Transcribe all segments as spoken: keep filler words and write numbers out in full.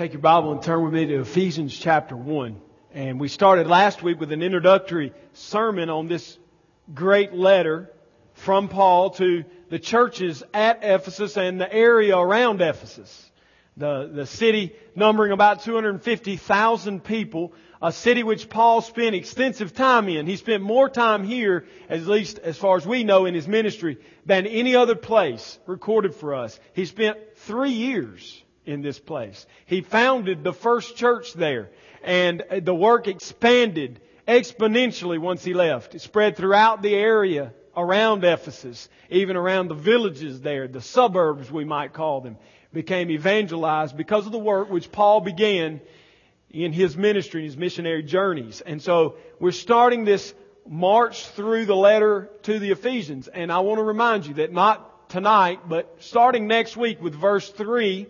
Take your Bible and turn with me to Ephesians chapter one. And we started last week with an introductory sermon on this great letter from Paul to the churches at Ephesus and the area around Ephesus. The, the city numbering about two hundred fifty thousand people, a city which Paul spent extensive time in. He spent more time here, at least as far as we know in his ministry, than any other place recorded for us. He spent three years in this place. He founded the first church there, and the work expanded exponentially once he left. It spread throughout the area around Ephesus, even around the villages there, the suburbs we might call them, became evangelized because of the work which Paul began in his ministry, his missionary journeys. And so we're starting this march through the letter to the Ephesians. And I want to remind you that not tonight, but starting next week with verse three,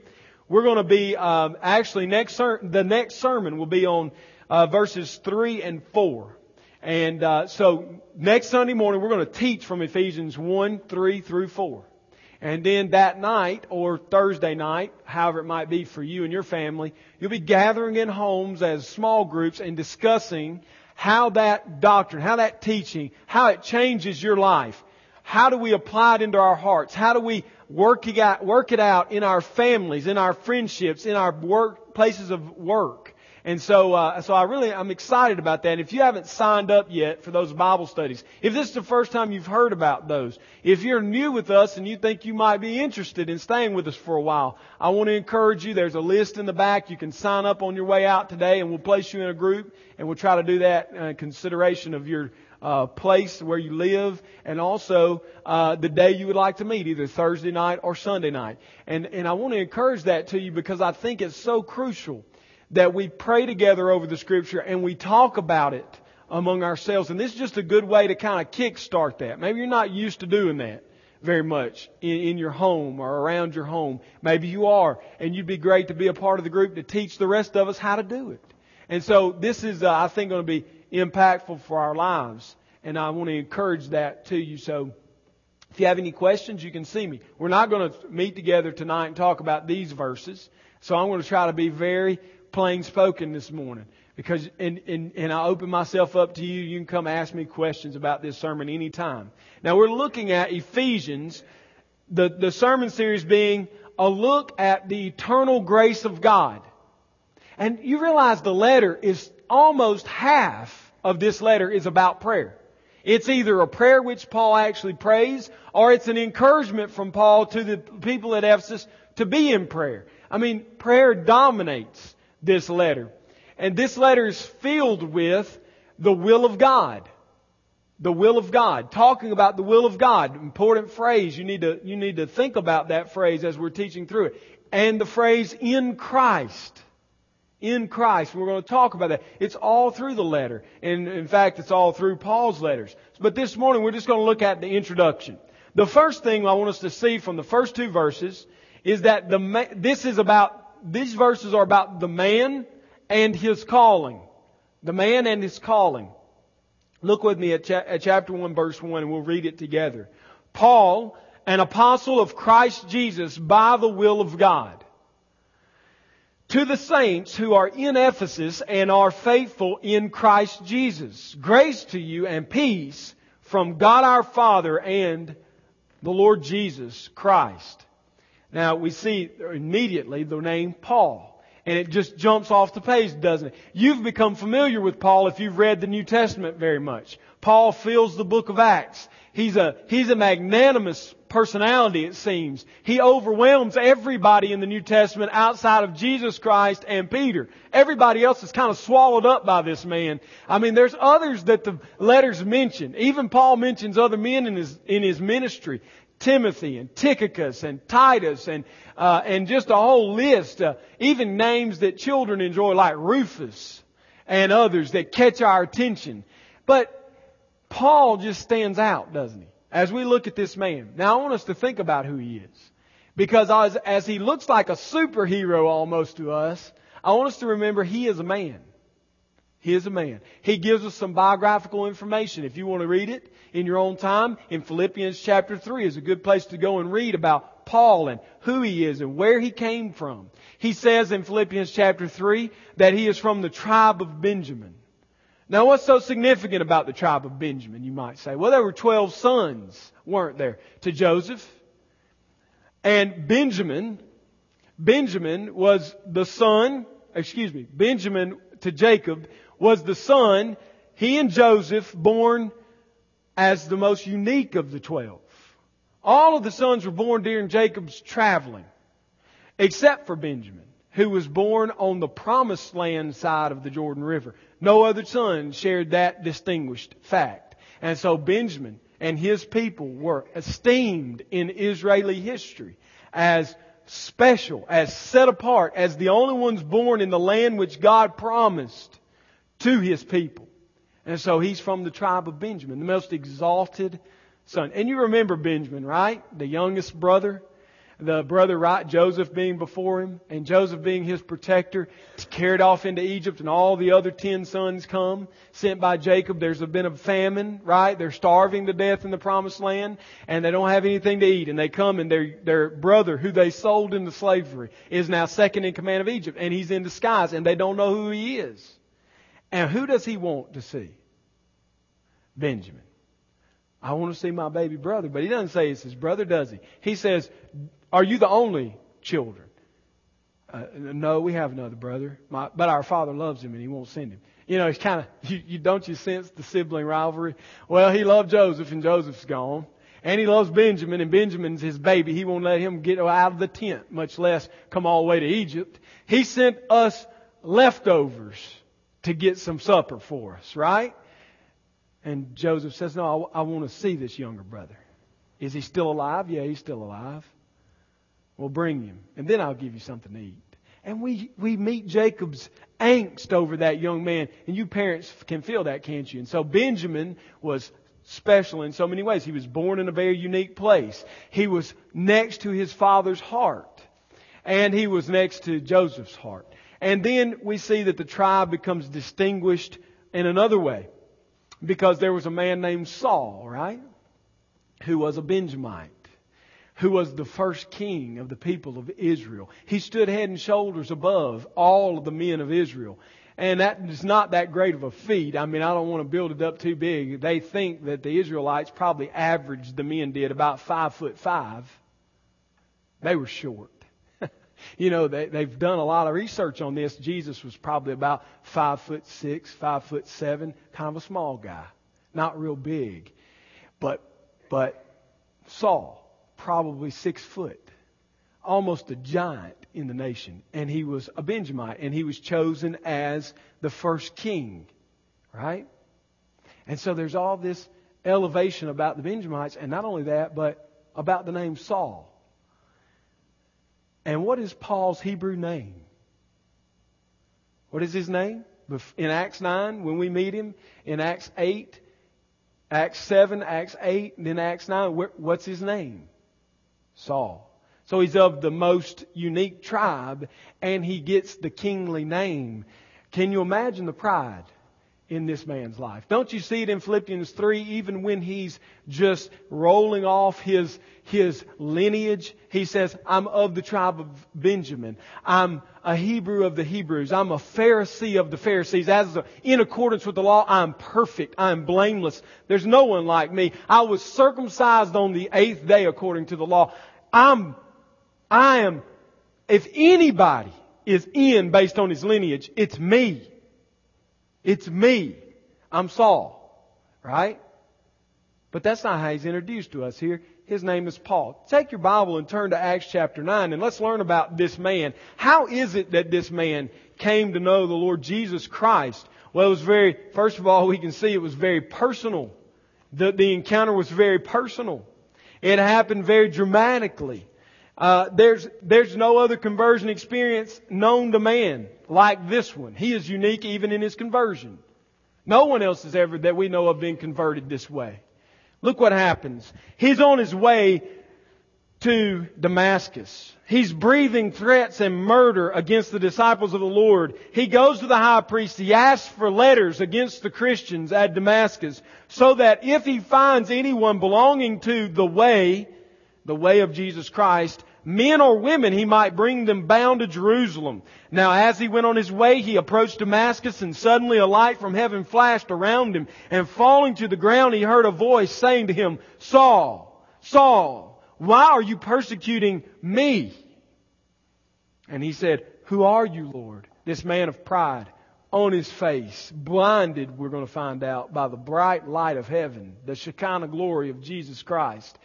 we're going to be, um, actually, next ser- the next sermon will be on uh, verses three and four. And uh, so next Sunday morning, we're going to teach from Ephesians one, three through four. And then that night, or Thursday night, however it might be for you and your family, you'll be gathering in homes as small groups and discussing how that doctrine, how that teaching, how it changes your life. How do we apply it into our hearts? How do we work it out, work it out in our families, in our friendships, in our work places of work? And so, uh, so I really, I'm excited about that. And if you haven't signed up yet for those Bible studies, if this is the first time you've heard about those, if you're new with us and you think you might be interested in staying with us for a while, I want to encourage you. There's a list in the back. You can sign up on your way out today, and we'll place you in a group, and we'll try to do that in consideration of your Uh, place where you live, and also uh, the day you would like to meet, either Thursday night or Sunday night. And and I want to encourage that to you, because I think it's so crucial that we pray together over the Scripture and we talk about it among ourselves. And this is just a good way to kind of kickstart that. Maybe you're not used to doing that very much in, in your home or around your home. Maybe you are, and you'd be great to be a part of the group to teach the rest of us how to do it. And so this is, uh, I think, going to be impactful for our lives, and I want to encourage that to you. So if you have any questions, you can see me. We're not going to meet together tonight and talk about these verses, so I'm going to try to be very plain spoken this morning, because and, and, and I open myself up to you. You can come ask me questions about this sermon anytime. Now, we're looking at Ephesians, the, the sermon series being a look at the eternal grace of God. And you realize the letter is almost half of this letter is about prayer. It's either a prayer which Paul actually prays, or it's an encouragement from Paul to the people at Ephesus to be in prayer. I mean, prayer dominates this letter. And this letter is filled with the will of God. The will of God. Talking about the will of God. Important phrase. You need to, you need to think about that phrase as we're teaching through it. And the phrase, in Christ. In Christ. We're going to talk about that. It's all through the letter. And in fact, it's all through Paul's letters. But this morning, we're just going to look at the introduction. The first thing I want us to see from the first two verses is that the this is about, these verses are about the man and his calling. The man and his calling. Look with me at, cha- at chapter one, verse one, and we'll read it together. Paul, an apostle of Christ Jesus by the will of God, to the saints who are in Ephesus and are faithful in Christ Jesus, grace to you and peace from God our Father and the Lord Jesus Christ. Now we see immediately the name Paul, and it just jumps off the page, doesn't it? You've become familiar with Paul if you've read the New Testament very much. Paul fills the book of Acts. He's a, he's a magnanimous personality, it seems. He overwhelms everybody in the New Testament outside of Jesus Christ and Peter. Everybody else is kind of swallowed up by this man. I mean, there's others that the letters mention. Even Paul mentions other men in his, in his ministry. Timothy and Tychicus and Titus and, uh, and just a whole list. Uh, even names that children enjoy, like Rufus and others that catch our attention. But Paul just stands out, doesn't he, as we look at this man? Now, I want us to think about who he is, because as, as he looks like a superhero almost to us, I want us to remember he is a man. He is a man. He gives us some biographical information. If you want to read it in your own time, in Philippians chapter three is a good place to go and read about Paul and who he is and where he came from. He says in Philippians chapter three that he is from the tribe of Benjamin. Now, what's so significant about the tribe of Benjamin, you might say? Well, there were twelve sons, weren't there, to Joseph? And Benjamin, Benjamin was the son, excuse me, Benjamin to Jacob was the son, he and Joseph, born as the most unique of the twelve. All of the sons were born during Jacob's traveling, except for Benjamin, who was born on the promised land side of the Jordan River. No other son shared that distinguished fact. And so Benjamin and his people were esteemed in Israeli history as special, as set apart, as the only ones born in the land which God promised to His people. And so he's from the tribe of Benjamin, the most exalted son. And you remember Benjamin, right? The youngest brother. The brother, right, Joseph being before him, and Joseph being his protector, carried off into Egypt, and all the other ten sons come, sent by Jacob. There's been a famine, right? They're starving to death in the promised land, and they don't have anything to eat. And they come, and their their brother, who they sold into slavery, is now second in command of Egypt, and he's in disguise, and they don't know who he is. And who does he want to see? Benjamin. I want to see my baby brother, but he doesn't say it's his brother, does he? He says, "Are you the only children?" Uh, no, we have another brother. My, but our father loves him and he won't send him. You know, it's kind of, you, you don't you sense the sibling rivalry? Well, he loved Joseph and Joseph's gone. And he loves Benjamin and Benjamin's his baby. He won't let him get out of the tent, much less come all the way to Egypt. He sent us leftovers to get some supper for us, right? And Joseph says, no, I, I want to see this younger brother. Is he still alive? Yeah, he's still alive. Well, bring him, and then I'll give you something to eat. And we, we meet Jacob's angst over that young man. And you parents can feel that, can't you? And so Benjamin was special in so many ways. He was born in a very unique place. He was next to his father's heart. And he was next to Joseph's heart. And then we see that the tribe becomes distinguished in another way. Because there was a man named Saul, right? Who was a Benjamite. Who was the first king of the people of Israel. He stood head and shoulders above all of the men of Israel. And that is not that great of a feat. I mean, I don't want to build it up too big. They think that the Israelites probably averaged, the men did, about five foot five. They were short. You know, they, they've done a lot of research on this. Jesus was probably about five foot six, five foot seven, kind of a small guy. Not real big. But, but Saul, probably six foot, almost a giant in the nation. And he was a Benjamite, and he was chosen as the first king, right? And so there's all this elevation about the Benjamites, and not only that, but about the name Saul. And what is Paul's Hebrew name? What is his name? In Acts nine, when we meet him, in Acts eight, Acts seven, Acts eight, and then Acts nine, what's his name? Saul. So he's of the most unique tribe, and he gets the kingly name. Can you imagine the pride in this man's life? Don't you see it in Philippians three, even when he's just rolling off his, his lineage? He says, I'm of the tribe of Benjamin. I'm a Hebrew of the Hebrews. I'm a Pharisee of the Pharisees. As a, in accordance with the law, I'm perfect. I'm blameless. There's no one like me. I was circumcised on the eighth day according to the law. I'm, I am, if anybody is in based on his lineage, it's me. It's me. I'm Saul. Right? But that's not how he's introduced to us here. His name is Paul. Take your Bible and turn to Acts chapter nine, and let's learn about this man. How is it that this man came to know the Lord Jesus Christ? Well, it was very, first of all, we can see it was very personal. The, the encounter was very personal. It happened very dramatically. Uh, there's, there's no other conversion experience known to man like this one. He is unique even in his conversion. No one else has ever, that we know of, been converted this way. Look what happens. He's on his way to Damascus. He's breathing threats and murder against the disciples of the Lord. He goes to the high priest. He asks for letters against the Christians at Damascus so that if he finds anyone belonging to the way, the way of Jesus Christ, men or women, he might bring them bound to Jerusalem. Now as he went on his way, he approached Damascus, and suddenly a light from heaven flashed around him. And falling to the ground, he heard a voice saying to him, Saul, Saul, why are you persecuting me? And he said, Who are you, Lord? This man of pride, on his face, blinded, we're going to find out, by the bright light of heaven, the Shekinah glory of Jesus Christ.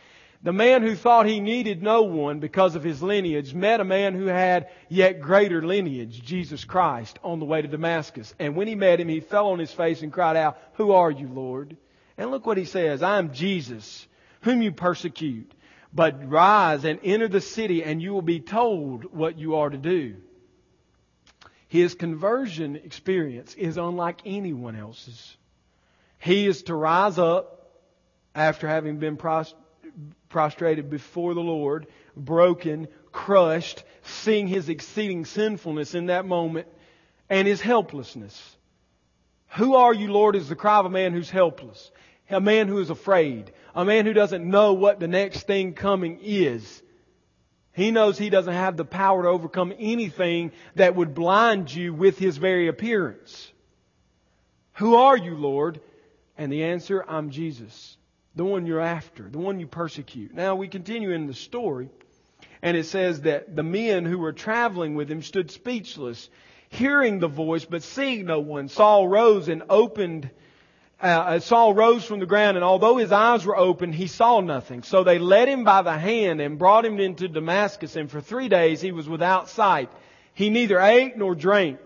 The man who thought he needed no one because of his lineage met a man who had yet greater lineage, Jesus Christ, on the way to Damascus. And when he met him, he fell on his face and cried out, Who are you, Lord? And look what he says, I am Jesus, whom you persecute. But rise and enter the city, and you will be told what you are to do. His conversion experience is unlike anyone else's. He is to rise up after having been prostrated. prostrated before the Lord, broken, crushed, seeing his exceeding sinfulness in that moment and his helplessness. Who are you, Lord, is the cry of a man who's helpless, a man who is afraid, a man who doesn't know what the next thing coming is. He knows he doesn't have the power to overcome anything that would blind you with his very appearance. Who are you, Lord? And the answer, I'm Jesus. The one you're after, the one you persecute. Now we continue in the story, and it says that the men who were traveling with him stood speechless, hearing the voice but seeing no one. Saul rose and opened. Uh, Saul rose from the ground, and although his eyes were open, he saw nothing. So they led him by the hand and brought him into Damascus. And for three days he was without sight. He neither ate nor drank.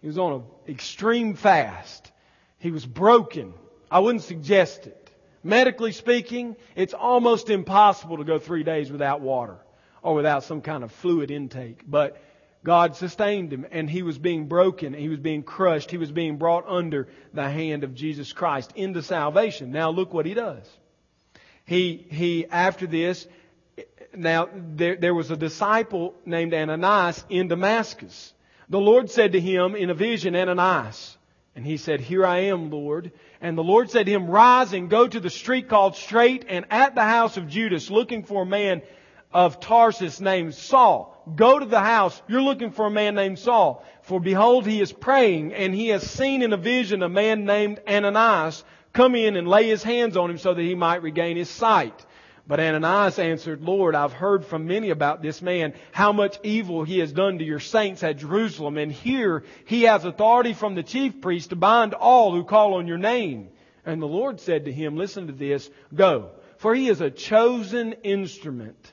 He was on an extreme fast. He was broken. I wouldn't suggest it. Medically speaking, it's almost impossible to go three days without water or without some kind of fluid intake. But God sustained him, and he was being broken. He was being crushed. He was being brought under the hand of Jesus Christ into salvation. Now look what he does. He, he, after this, now there, there was a disciple named Ananias in Damascus. The Lord said to him in a vision, Ananias. And he said, Here I am, Lord. And the Lord said to him, Rise and go to the street called Straight, and at the house of Judas, looking for a man of Tarsus named Saul. Go to the house. You're looking for a man named Saul. For behold, he is praying, and he has seen in a vision a man named Ananias come in and lay his hands on him so that he might regain his sight. But Ananias answered, Lord, I've heard from many about this man, how much evil he has done to your saints at Jerusalem. And here he has authority from the chief priest to bind all who call on your name. And the Lord said to him, listen to this, Go, for he is a chosen instrument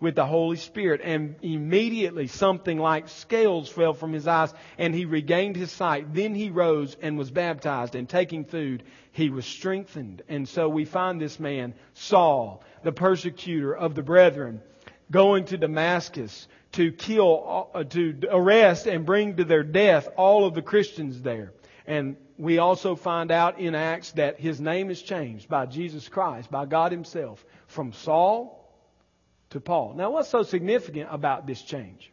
with the Holy Spirit. And immediately something like scales fell from his eyes, and he regained his sight. Then he rose and was baptized, and taking food, he was strengthened. And so we find this man, Saul, the persecutor of the brethren, going to Damascus to kill, to arrest and bring to their death all of the Christians there. And we also find out in Acts that his name is changed by Jesus Christ, by God himself, from Saul to Paul. Now what's so significant about this change?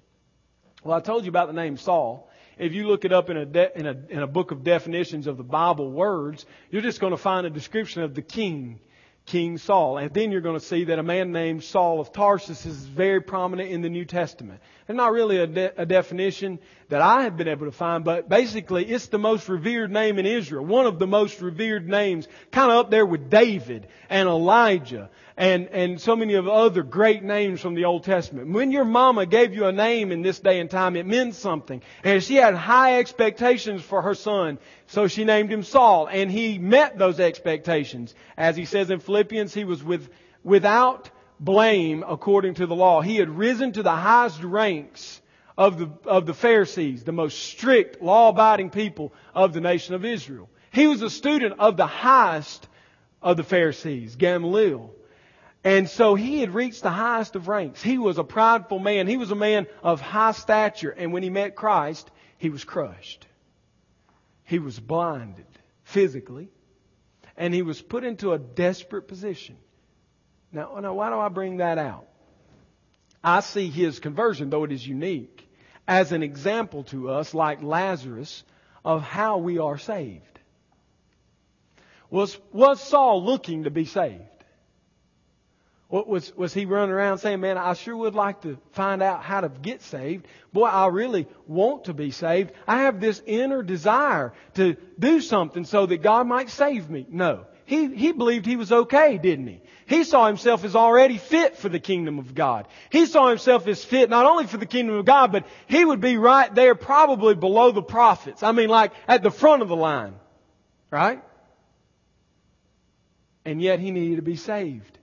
Well, I told you about the name Saul. If you look it up in a, de- in a, in a book of definitions of the Bible words, you're just going to find a description of the king. King Saul. And then you're going to see that a man named Saul of Tarsus is very prominent in the New Testament. There's not really a, de- a definition that I have been able to find, but basically it's the most revered name in Israel. One of the most revered names, kind of up there with David and Elijah and, and so many of the other great names from the Old Testament. When your mama gave you a name in this day and time, it meant something. And she had high expectations for her son, so she named him Saul, and he met those expectations. As he says in Philippians, he was with, without blame according to the law. He had risen to the highest ranks of the, of the Pharisees, the most strict, law-abiding people of the nation of Israel. He was a student of the highest of the Pharisees, Gamaliel. And so he had reached the highest of ranks. He was a prideful man. He was a man of high stature. And when he met Christ, he was crushed. He was blinded physically, and he was put into a desperate position. Now, now, why do I bring that out? I see his conversion, though it is unique, as an example to us, like Lazarus, of how we are saved. Was, was Saul looking to be saved? What was, was he running around saying, man, I sure would like to find out how to get saved. Boy, I really want to be saved. I have this inner desire to do something so that God might save me. No, he, he believed he was okay, didn't he? He saw himself as already fit for the kingdom of God. He saw himself as fit not only for the kingdom of God, but he would be right there probably below the prophets. I mean, like at the front of the line, right? And yet he needed to be saved.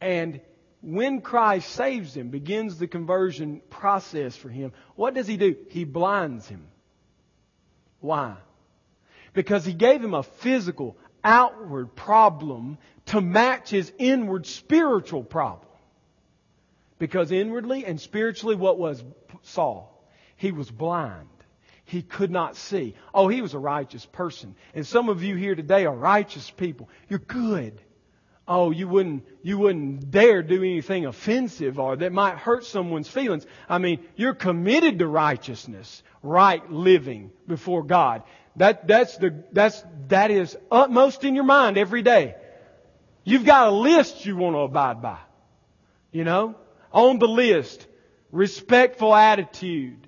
And when Christ saves him, begins the conversion process for him, what does he do? He blinds him. Why? Because he gave him a physical, outward problem to match his inward spiritual problem. Because inwardly and spiritually, what was Saul? He was blind. He could not see. Oh, he was a righteous person. And some of you here today are righteous people. You're good. Oh, you wouldn't, you wouldn't dare do anything offensive or that might hurt someone's feelings. I mean, you're committed to righteousness, right living before God. That, that's the, that's, that is utmost in your mind every day. You've got a list you want to abide by. You know, on the list, respectful attitude,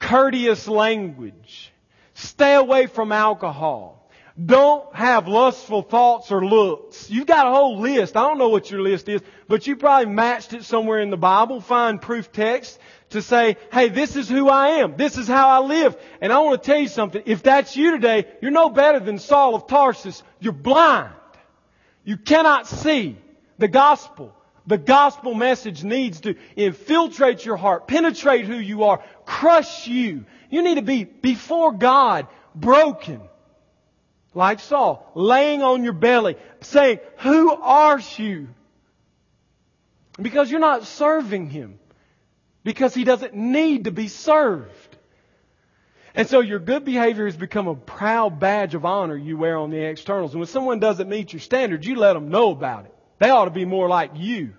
courteous language, stay away from alcohol. Don't have lustful thoughts or looks. You've got a whole list. I don't know what your list is, but you probably matched it somewhere in the Bible. Find proof text to say, hey, this is who I am. This is how I live. And I want to tell you something. If that's you today, you're no better than Saul of Tarsus. You're blind. You cannot see the gospel. The gospel message needs to infiltrate your heart, penetrate who you are, crush you. You need to be before God broken. Like Saul, laying on your belly, saying, who are you? Because you're not serving Him. Because He doesn't need to be served. And so your good behavior has become a proud badge of honor you wear on the externals. And when someone doesn't meet your standards, you let them know about it. They ought to be more like you.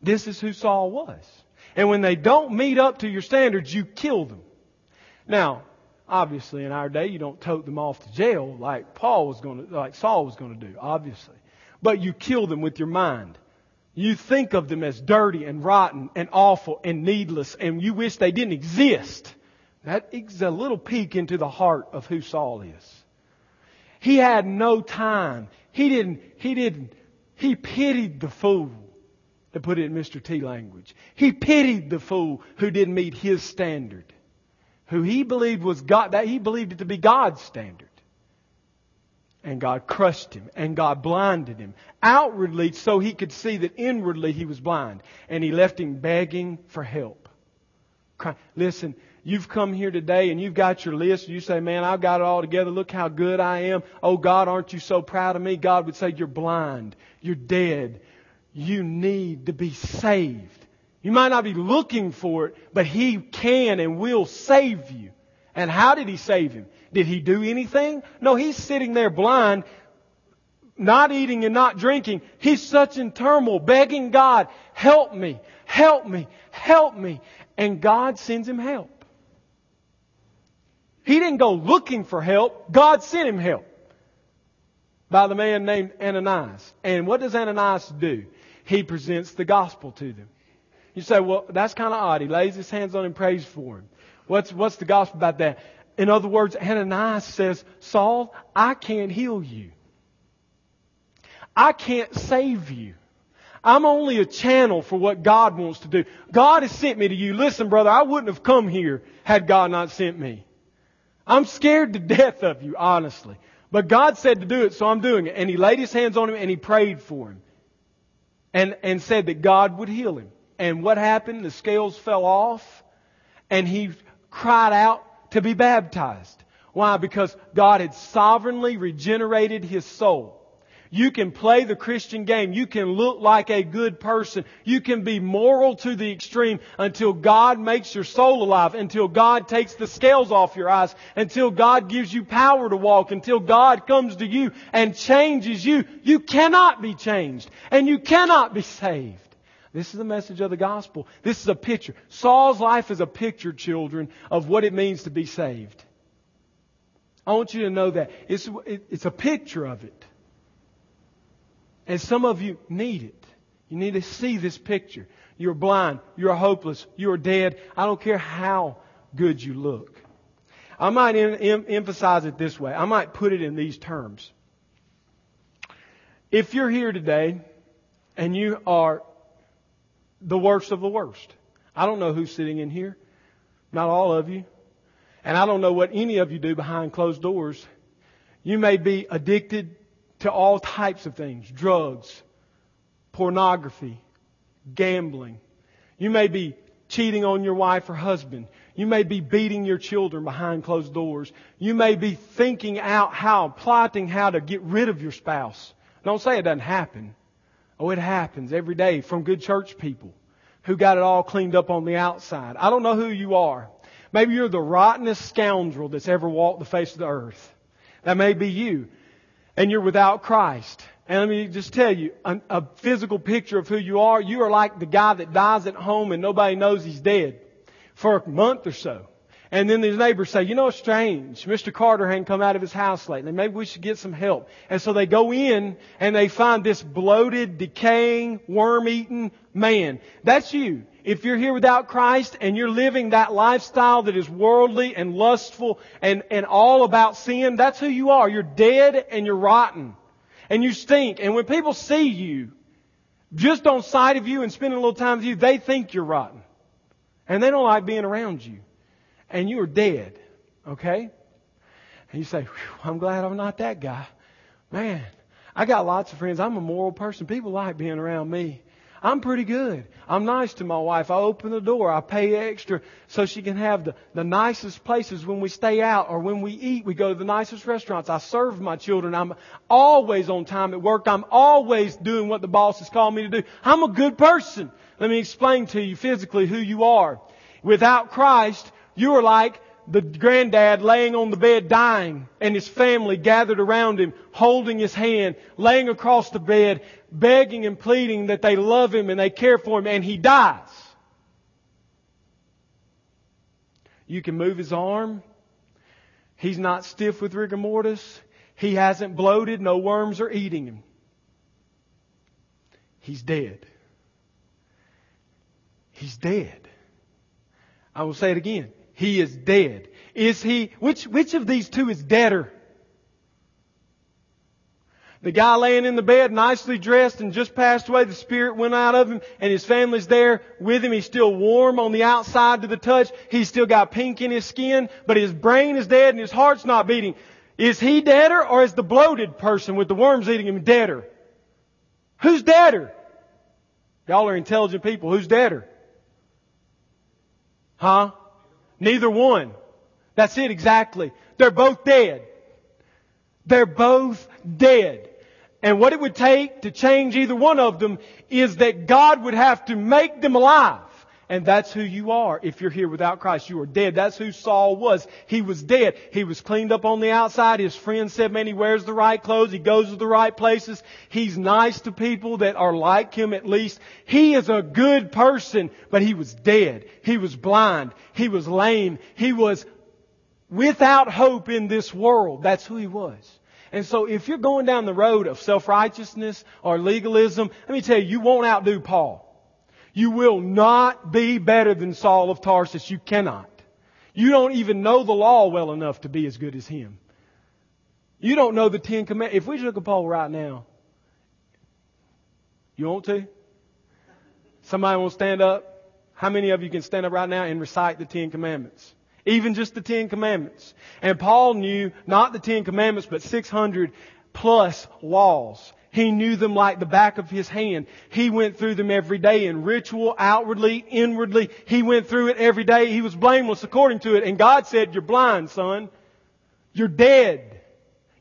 This is who Saul was. And when they don't meet up to your standards, you kill them. Now, obviously, in our day, you don't tote them off to jail like Paul was going to, like Saul was going to do, obviously. But you kill them with your mind. You think of them as dirty and rotten and awful and needless, and you wish they didn't exist. That is a little peek into the heart of who Saul is. He had no time. He didn't, he didn't, he pitied the fool. To put it in Mister T language. He pitied the fool who didn't meet his standard. Who he believed was God, that he believed it to be God's standard. And God crushed him, and God blinded him outwardly so he could see that inwardly he was blind. And he left him begging for help. Listen, you've come here today and you've got your list. And you say, man, I've got it all together. Look how good I am. Oh, God, aren't you so proud of me? God would say, you're blind. You're dead. You need to be saved. You might not be looking for it, but He can and will save you. And how did He save him? Did He do anything? No, he's sitting there blind, not eating and not drinking. He's such in turmoil, begging God, help me, help me, help me. And God sends him help. He didn't go looking for help. God sent him help by the man named Ananias. And what does Ananias do? He presents the gospel to them. You say, well, that's kind of odd. He lays his hands on him, prays for him. What's, what's the gospel about that? In other words, Ananias says, Saul, I can't heal you. I can't save you. I'm only a channel for what God wants to do. God has sent me to you. Listen, brother, I wouldn't have come here had God not sent me. I'm scared to death of you, honestly. But God said to do it, so I'm doing it. And he laid his hands on him and he prayed for him. And, and said that God would heal him. And what happened? The scales fell off and he cried out to be baptized. Why? Because God had sovereignly regenerated his soul. You can play the Christian game. You can look like a good person. You can be moral to the extreme until God makes your soul alive, until God takes the scales off your eyes, until God gives you power to walk, until God comes to you and changes you. You cannot be changed and you cannot be saved. This is the message of the gospel. This is a picture. Saul's life is a picture, children, of what it means to be saved. I want you to know that. It's, it, it's a picture of it. And some of you need it. You need to see this picture. You're blind. You're hopeless. You're dead. I don't care how good you look. I might em- em- emphasize it this way. I might put it in these terms. If you're here today and you are the worst of the worst. I don't know who's sitting in here. Not all of you. And I don't know what any of you do behind closed doors. You may be addicted to all types of things. Drugs, pornography, gambling. You may be cheating on your wife or husband. You may be beating your children behind closed doors. You may be thinking out how, plotting how to get rid of your spouse. Don't say it doesn't happen. Oh, it happens every day from good church people who got it all cleaned up on the outside. I don't know who you are. Maybe you're the rottenest scoundrel that's ever walked the face of the earth. That may be you. And you're without Christ. And let me just tell you, a, a physical picture of who you are. You are like the guy that dies at home and nobody knows he's dead for a month or so. And then his neighbors say, you know, it's strange. Mister Carter hadn't come out of his house lately. Maybe we should get some help. And so they go in and they find this bloated, decaying, worm-eaten man. That's you. If you're here without Christ and you're living that lifestyle that is worldly and lustful and, and all about sin, that's who you are. You're dead and you're rotten. And you stink. And when people see you, just on sight of you and spending a little time with you, they think you're rotten. And they don't like being around you. And you are dead, okay? And you say, I'm glad I'm not that guy. Man, I got lots of friends. I'm a moral person. People like being around me. I'm pretty good. I'm nice to my wife. I open the door. I pay extra so she can have the, the nicest places when we stay out or when we eat. We go to the nicest restaurants. I serve my children. I'm always on time at work. I'm always doing what the boss has called me to do. I'm a good person. Let me explain to you physically who you are. Without Christ, you are like the granddad laying on the bed dying and his family gathered around him, holding his hand, laying across the bed, begging and pleading that they love him and they care for him, and he dies. You can move his arm. He's not stiff with rigor mortis. He hasn't bloated. No worms are eating him. He's dead. He's dead. I will say it again. He is dead. Is he, which, which of these two is deader? The guy laying in the bed, nicely dressed and just passed away. The spirit went out of him and his family's there with him. He's still warm on the outside to the touch. He's still got pink in his skin, but his brain is dead and his heart's not beating. Is he deader or is the bloated person with the worms eating him deader? Who's deader? Y'all are intelligent people. Who's deader? Huh? Neither one. That's it exactly. They're both dead. They're both dead. And what it would take to change either one of them is that God would have to make them alive. And that's who you are if you're here without Christ. You are dead. That's who Saul was. He was dead. He was cleaned up on the outside. His friends said, man, he wears the right clothes. He goes to the right places. He's nice to people that are like him at least. He is a good person, but he was dead. He was blind. He was lame. He was without hope in this world. That's who he was. And so if you're going down the road of self-righteousness or legalism, let me tell you, you won't outdo Paul. You will not be better than Saul of Tarsus. You cannot. You don't even know the law well enough to be as good as him. You don't know the Ten Commandments. If we took a poll right now, you want to? Somebody will stand up. How many of you can stand up right now and recite the Ten Commandments? Even just the Ten Commandments. And Paul knew not the Ten Commandments, but six hundred plus laws. He knew them like the back of his hand. He went through them every day in ritual, outwardly, inwardly. He went through it every day. He was blameless according to it. And God said, you're blind, son. You're dead.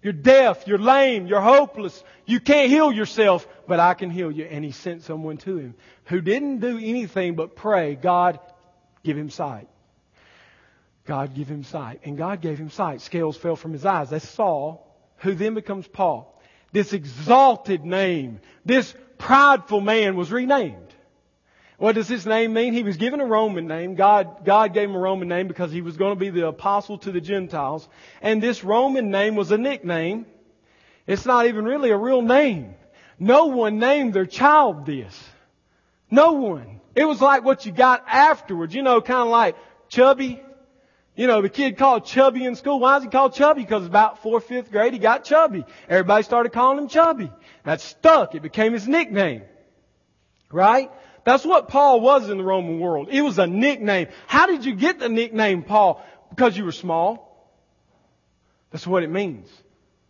You're deaf. You're lame. You're hopeless. You can't heal yourself, but I can heal you. And he sent someone to him who didn't do anything but pray, God, give him sight. God, give him sight. And God gave him sight. Scales fell from his eyes. That's Saul, who then becomes Paul. This exalted name, this prideful man was renamed. What does his name mean? He was given a Roman name. God, God gave him a Roman name because he was going to be the apostle to the Gentiles. And this Roman name was a nickname. It's not even really a real name. No one named their child this. No one. It was like what you got afterwards. You know, kind of like Chubby. You know, the kid called Chubby in school. Why is he called Chubby? Because about fourth, fifth grade, he got chubby. Everybody started calling him Chubby. That stuck. It became his nickname. Right? That's what Paul was in the Roman world. It was a nickname. How did you get the nickname Paul? Because you were small. That's what it means.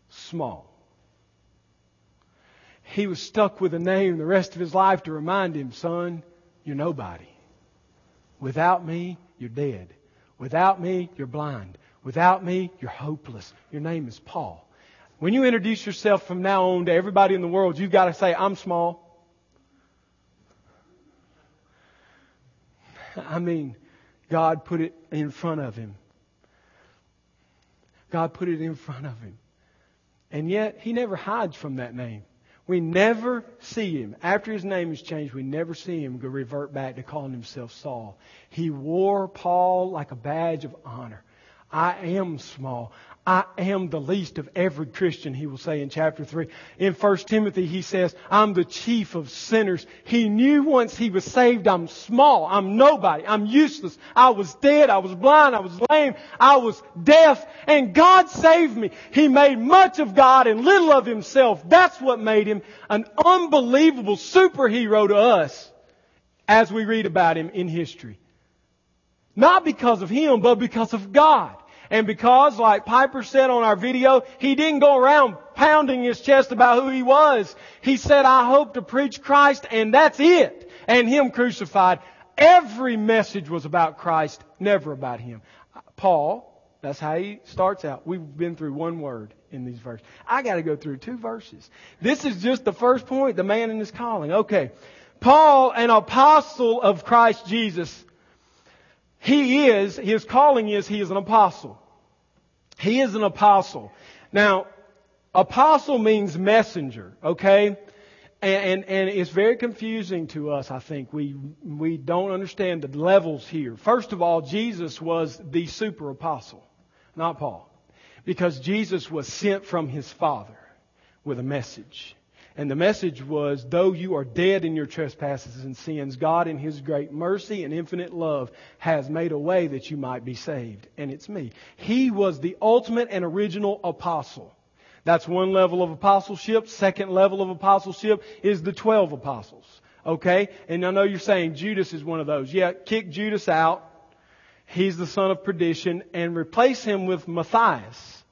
Small. He was stuck with a name the rest of his life to remind him, son, you're nobody. Without me, you're dead. Without me, you're blind. Without me, you're hopeless. Your name is Paul. When you introduce yourself from now on to everybody in the world, you've got to say, I'm small. I mean, God put it in front of him. God put it in front of him. And yet, he never hides from that name. We never see him. After his name is changed, we never see him revert back to calling himself Saul. He wore Paul like a badge of honor. I am small. I am the least of every Christian, he will say in chapter three. In First Timothy, he says, I'm the chief of sinners. He knew once he was saved, I'm small. I'm nobody. I'm useless. I was dead. I was blind. I was lame. I was deaf. And God saved me. He made much of God and little of himself. That's what made him an unbelievable superhero to us as we read about him in history. Not because of him, but because of God. And because, like Piper said on our video, he didn't go around pounding his chest about who he was. He said, I hope to preach Christ, and that's it. And him crucified. Every message was about Christ, never about him. Paul, that's how he starts out. We've been through one word in these verses. I got to go through two verses. This is just the first point, the man and his calling. Okay. Paul, an apostle of Christ Jesus. He is, his calling is, he is an apostle. He is an apostle. Now, apostle means messenger, okay? And, and, and it's very confusing to us, I think. We, we don't understand the levels here. First of all, Jesus was the super apostle, not Paul. Because Jesus was sent from his Father with a message. And the message was, though you are dead in your trespasses and sins, God in His great mercy and infinite love has made a way that you might be saved. And it's me. He was the ultimate and original apostle. That's one level of apostleship. Second level of apostleship is the twelve apostles. Okay? And I know you're saying Judas is one of those. Yeah, kick Judas out. He's the son of perdition. And replace him with Matthias.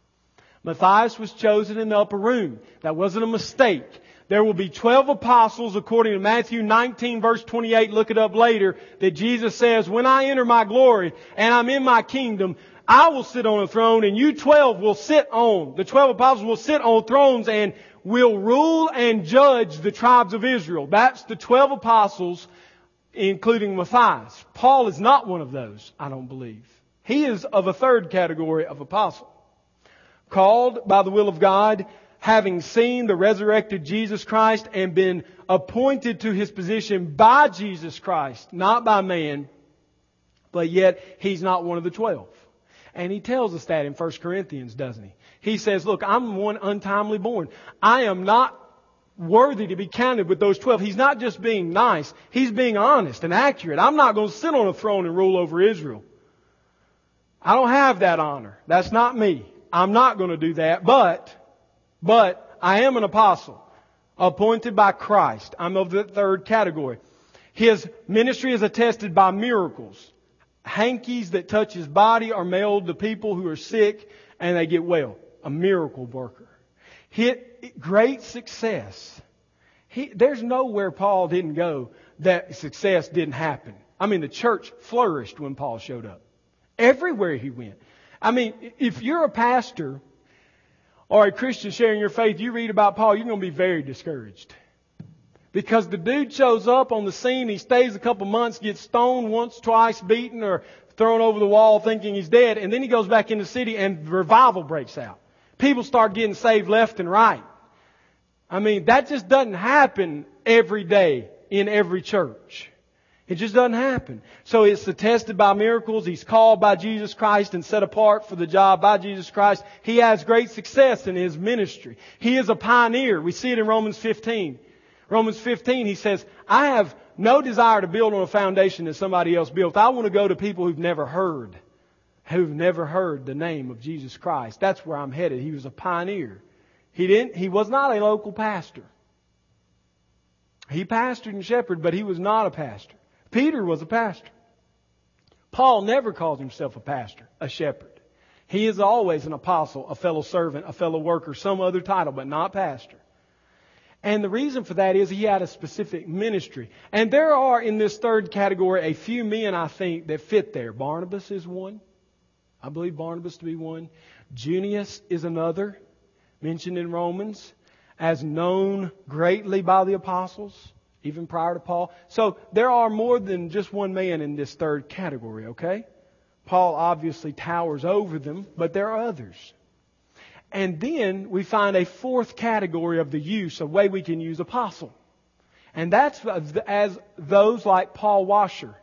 Matthias was chosen in the upper room. That wasn't a mistake. There will be twelve apostles, according to Matthew nineteen, verse twenty-eight, look it up later, that Jesus says, when I enter my glory and I'm in my kingdom, I will sit on a throne and you twelve will sit on, the twelve apostles will sit on thrones and will rule and judge the tribes of Israel. That's the twelve apostles, including Matthias. Paul is not one of those, I don't believe. He is of a third category of apostle. Called by the will of God, having seen the resurrected Jesus Christ and been appointed to His position by Jesus Christ, not by man, but yet He's not one of the twelve. And He tells us that in First Corinthians, doesn't He? He says, look, I'm one untimely born. I am not worthy to be counted with those twelve. He's not just being nice. He's being honest and accurate. I'm not going to sit on a throne and rule over Israel. I don't have that honor. That's not me. I'm not going to do that, but... But I am an apostle, appointed by Christ. I'm of the third category. His ministry is attested by miracles. Hankies that touch His body are mailed to people who are sick and they get well. A miracle worker. Hit great success. He, there's nowhere Paul didn't go that success didn't happen. I mean, the church flourished when Paul showed up. Everywhere he went. I mean, if you're a pastor... or a Christian sharing your faith, you read about Paul, you're going to be very discouraged. Because the dude shows up on the scene, he stays a couple months, gets stoned once, twice, beaten, or thrown over the wall thinking he's dead, and then he goes back in the city and revival breaks out. People start getting saved left and right. I mean, that just doesn't happen every day in every church. It just doesn't happen. So it's attested by miracles. He's called by Jesus Christ and set apart for the job by Jesus Christ. He has great success in his ministry. He is a pioneer. We see it in Romans fifteen. Romans fifteen, he says, I have no desire to build on a foundation that somebody else built. I want to go to people who've never heard, who've never heard the name of Jesus Christ. That's where I'm headed. He was a pioneer. He didn't, he was not a local pastor. He pastored and shepherded, but he was not a pastor. Peter was a pastor. Paul never called himself a pastor, a shepherd. He is always an apostle, a fellow servant, a fellow worker, some other title, but not pastor. And the reason for that is he had a specific ministry. And there are in this third category a few men, I think, that fit there. Barnabas is one. I believe Barnabas to be one. Junius is another, mentioned in Romans, as known greatly by the apostles, even prior to Paul. So there are more than just one man in this third category, okay? Paul obviously towers over them, but there are others. And then we find a fourth category of the use, a way we can use apostle. And that's as those like Paul Washer,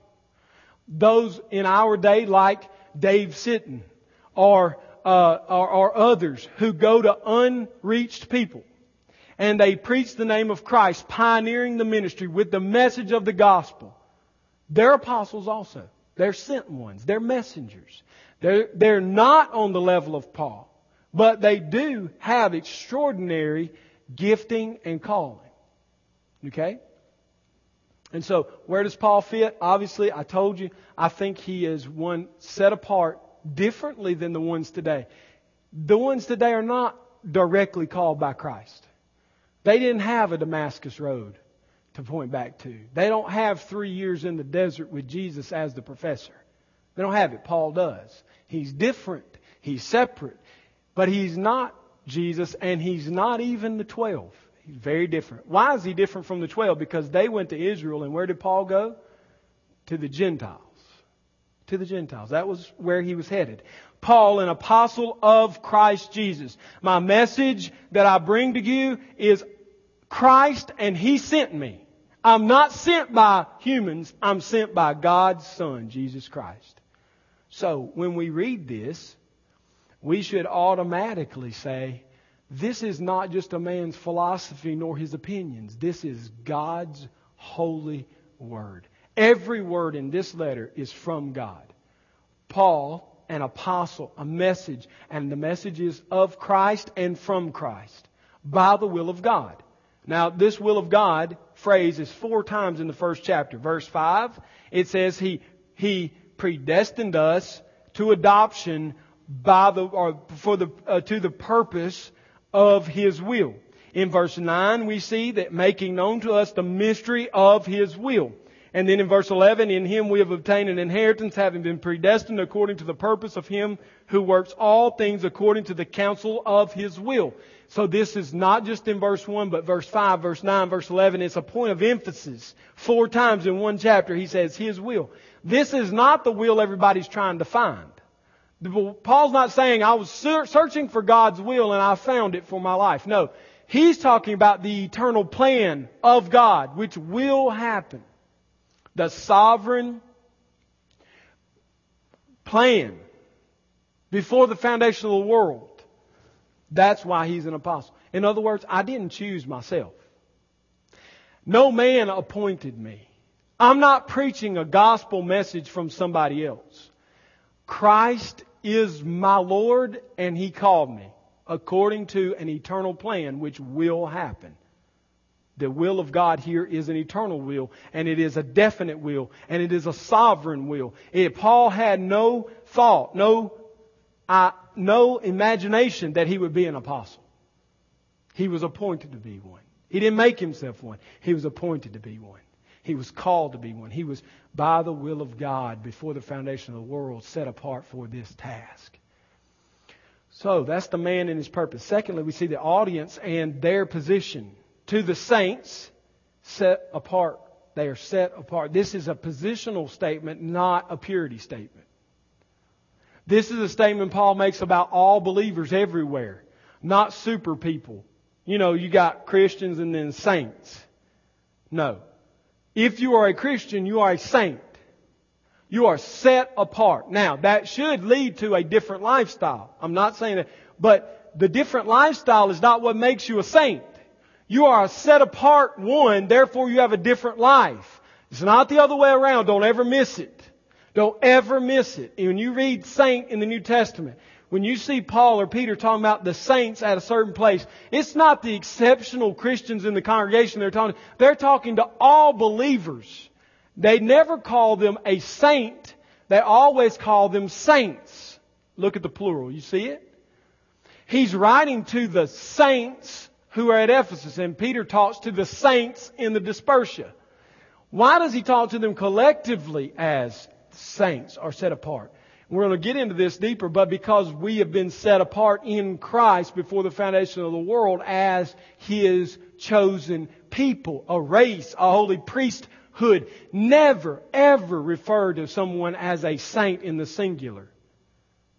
those in our day like Dave Sitten or, uh, or, or others who go to unreached people. And they preach the name of Christ, pioneering the ministry with the message of the gospel. They're apostles also. They're sent ones. They're messengers. They're, they're not on the level of Paul. But they do have extraordinary gifting and calling. Okay? And so, where does Paul fit? Obviously, I told you, I think he is one set apart differently than the ones today. The ones today are not directly called by Christ. They didn't have a Damascus road to point back to. They don't have three years in the desert with Jesus as the professor. They don't have it. Paul does. He's different. He's separate. But he's not Jesus, and he's not even the twelve. He's very different. Why is he different from the twelve? Because they went to Israel, and where did Paul go? To the Gentiles. To the Gentiles. That was where he was headed. Paul, an apostle of Christ Jesus. My message that I bring to you is Christ, and He sent me. I'm not sent by humans. I'm sent by God's Son, Jesus Christ. So, when we read this, we should automatically say, this is not just a man's philosophy nor his opinions. This is God's holy word. Every word in this letter is from God. Paul, an apostle, a message, and the message is of Christ and from Christ by the will of God. Now, this will of God phrase is four times in the first chapter. Verse five, it says he, he predestined us to adoption By the or for the uh, to the purpose of His will. In verse nine, we see that making known to us the mystery of His will. And then in verse eleven, in Him we have obtained an inheritance, having been predestined according to the purpose of Him who works all things according to the counsel of His will. So this is not just in verse one, but verse five, verse nine, verse eleven. It's a point of emphasis. Four times in one chapter, He says His will. This is not the will everybody's trying to find. Paul's not saying, I was searching for God's will and I found it for my life. No, he's talking about the eternal plan of God, which will happen. The sovereign plan before the foundation of the world. That's why he's an apostle. In other words, I didn't choose myself. No man appointed me. I'm not preaching a gospel message from somebody else. Christ is my Lord, and He called me according to an eternal plan, which will happen. The will of God here is an eternal will, and it is a definite will, and it is a sovereign will. It, Paul had no thought, no, uh, no imagination that he would be an apostle. He was appointed to be one. He didn't make himself one. He was appointed to be one. He was called to be one. He was, by the will of God, before the foundation of the world, set apart for this task. So that's the man and his purpose. Secondly, we see the audience and their position. To the saints, set apart. They are set apart. This is a positional statement, not a purity statement. This is a statement Paul makes about all believers everywhere, not super people. You know, you got Christians and then saints. No. If you are a Christian, you are a saint. You are set apart. Now, that should lead to a different lifestyle. I'm not saying that. But the different lifestyle is not what makes you a saint. You are a set apart one, therefore you have a different life. It's not the other way around. Don't ever miss it. Don't ever miss it. And when you read saint in the New Testament, when you see Paul or Peter talking about the saints at a certain place, it's not the exceptional Christians in the congregation they're talking to. They're talking to all believers. They never call them a saint. They always call them saints. Look at the plural. You see it? He's writing to the saints who are at Ephesus. And Peter talks to the saints in the dispersion. Why does he talk to them collectively as saints or set apart? We're going to get into this deeper, but because we have been set apart in Christ before the foundation of the world as His chosen people, a race, a holy priesthood. Hood. Never, ever refer to someone as a saint in the singular.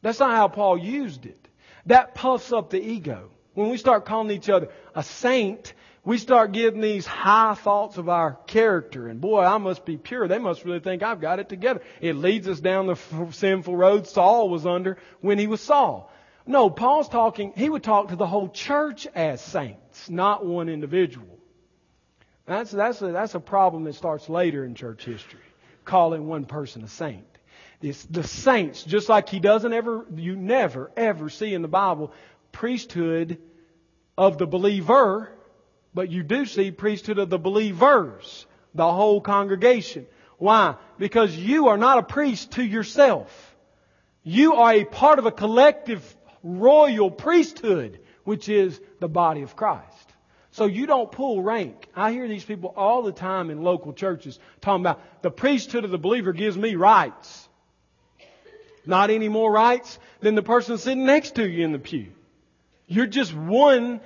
That's not how Paul used it. That puffs up the ego. When we start calling each other a saint, we start getting these high thoughts of our character. And boy, I must be pure. They must really think I've got it together. It leads us down the sinful road Saul was under when he was Saul. No, Paul's talking, he would talk to the whole church as saints, not one individual. That's, that's, a, that's a problem that starts later in church history, calling one person a saint. It's the saints, just like he doesn't ever, you never, ever see in the Bible, priesthood of the believer, but you do see priesthood of the believers, the whole congregation. Why? Because you are not a priest to yourself. You are a part of a collective royal priesthood, which is the body of Christ. So you don't pull rank. I hear these people all the time in local churches talking about the priesthood of the believer gives me rights. Not any more rights than the person sitting next to you in the pew. You're just one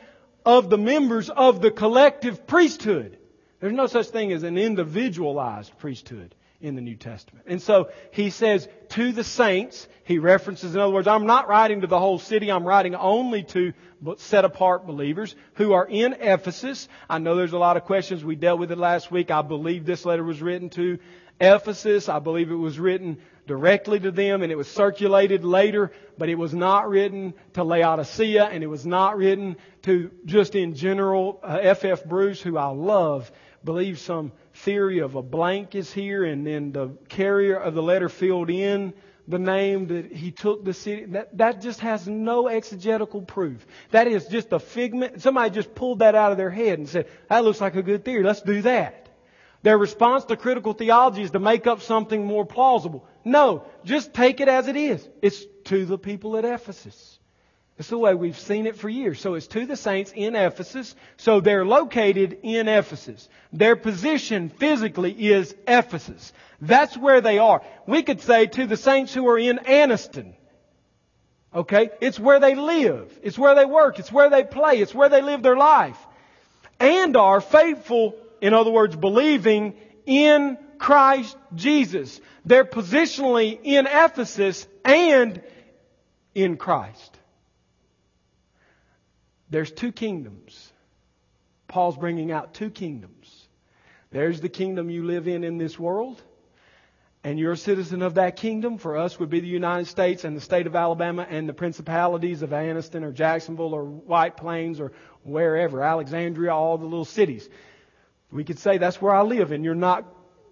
of the members of the collective priesthood. There's no such thing as an individualized priesthood in the New Testament. And so he says to the saints, he references, in other words, I'm not writing to the whole city. I'm writing only to set apart believers who are in Ephesus. I know there's a lot of questions. We dealt with it last week. I believe this letter was written to Ephesus. I believe it was written directly to them and it was circulated later, but it was not written to Laodicea and it was not written to just in general. Uh, F F Bruce, who I love, believes some theory of a blank is here and then the carrier of the letter filled in the name that he took the city. That, that just has no exegetical proof. That is just a figment. Somebody just pulled that out of their head and said, that looks like a good theory. Let's do that. Their response to critical theology is to make up something more plausible. No, just take it as it is. It's to the people at Ephesus. It's the way we've seen it for years. So it's to the saints in Ephesus. So they're located in Ephesus. Their position physically is Ephesus. That's where they are. We could say to the saints who are in Anniston. Okay? It's where they live. It's where they work. It's where they play. It's where they live their life. And are faithful, in other words, believing in Christ Jesus. They're positionally in Ephesus and in Christ. There's two kingdoms. Paul's bringing out two kingdoms. There's the kingdom you live in in this world. And you're a citizen of that kingdom. For us would be the United States and the state of Alabama and the principalities of Anniston or Jacksonville or White Plains or wherever. Alexandria, all the little cities. We could say that's where I live. And you're not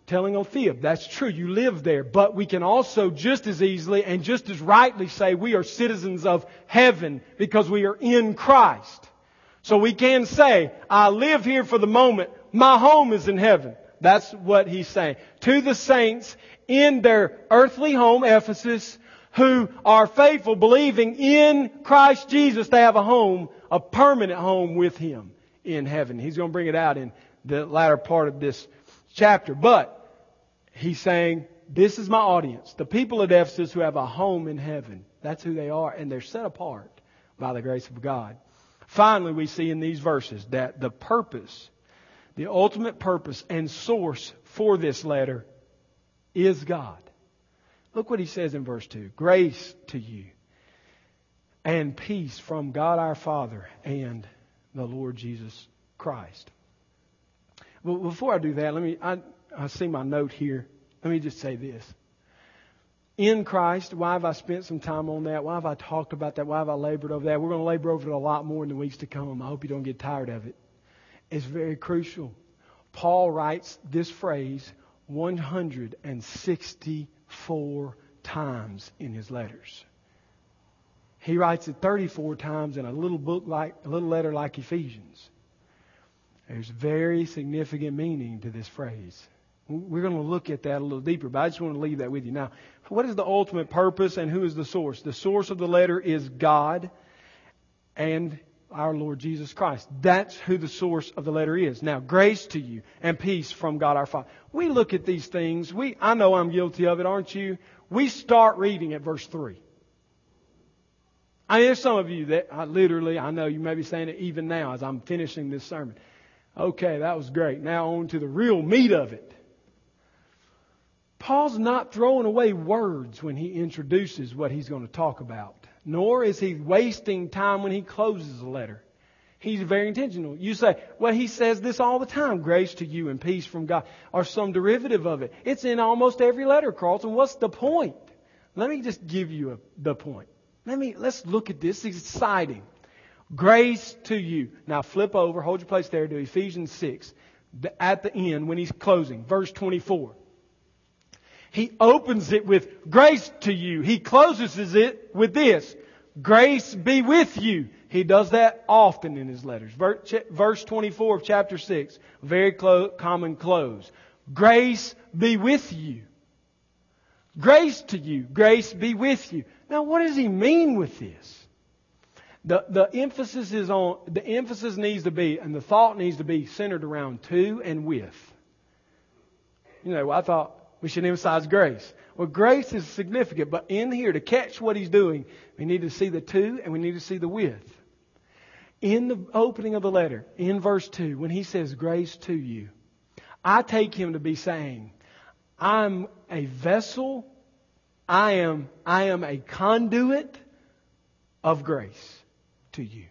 telling Althea. That's true. You live there. But we can also just as easily and just as rightly say we are citizens of heaven because we are in Christ. So we can say, I live here for the moment. My home is in heaven. That's what he's saying. To the saints in their earthly home, Ephesus, who are faithful, believing in Christ Jesus, they have a home, a permanent home with Him in heaven. He's going to bring it out in the latter part of this chapter. But he's saying, this is my audience. The people at Ephesus who have a home in heaven. That's who they are. And they're set apart. by the grace of God. Finally, we see in these verses that the purpose, the ultimate purpose and source for this letter is God. Look what he says in verse two. Grace to you and peace from God our Father and the Lord Jesus Christ. Well, before I do that, let me, I, I see my note here. Let me just say this. In Christ, why have I spent some time on that? Why have I talked about that? Why have I labored over that? We're going to labor over it a lot more in the weeks to come. I hope you don't get tired of it. It's very crucial. Paul writes this phrase one hundred sixty-four times in his letters. He writes it thirty-four times in a little book like a little letter like Ephesians. There's very significant meaning to this phrase. We're going to look at that a little deeper, but I just want to leave that with you. Now, what is the ultimate purpose and who is the source? The source of the letter is God and our Lord Jesus Christ. That's who the source of the letter is. Now, grace to you and peace from God our Father. We look at these things. We, I know I'm guilty of it, aren't you? We start reading at verse three. I mean, there's some of you that I literally, I know you may be saying it even now as I'm finishing this sermon. Okay, that was great. Now on to the real meat of it. Paul's not throwing away words when he introduces what he's going to talk about, nor is he wasting time when he closes the letter. He's very intentional. You say, well, he says this all the time, grace to you and peace from God, or some derivative of it. It's in almost every letter, Carlton. What's the point? Let me just give you a, the point. Let me, let's look at this. It's exciting. Grace to you. Now flip over, hold your place there to Ephesians six, at the end when he's closing, verse twenty-four. He opens it with grace to you. He closes it with this. Grace be with you. He does that often in his letters. Verse twenty-four of chapter six. Very close, common close. Grace be with you. Grace to you. Grace be with you. Now what does he mean with this? The, the emphasis is on, the emphasis needs to be, and the thought needs to be centered around to and with. You know, I thought, we should emphasize grace. Well, grace is significant, but in here, to catch what he's doing, we need to see the to and we need to see the with. In the opening of the letter, in verse two, when he says grace to you, I take him to be saying, I'm a vessel, I am, I am a conduit of grace to you.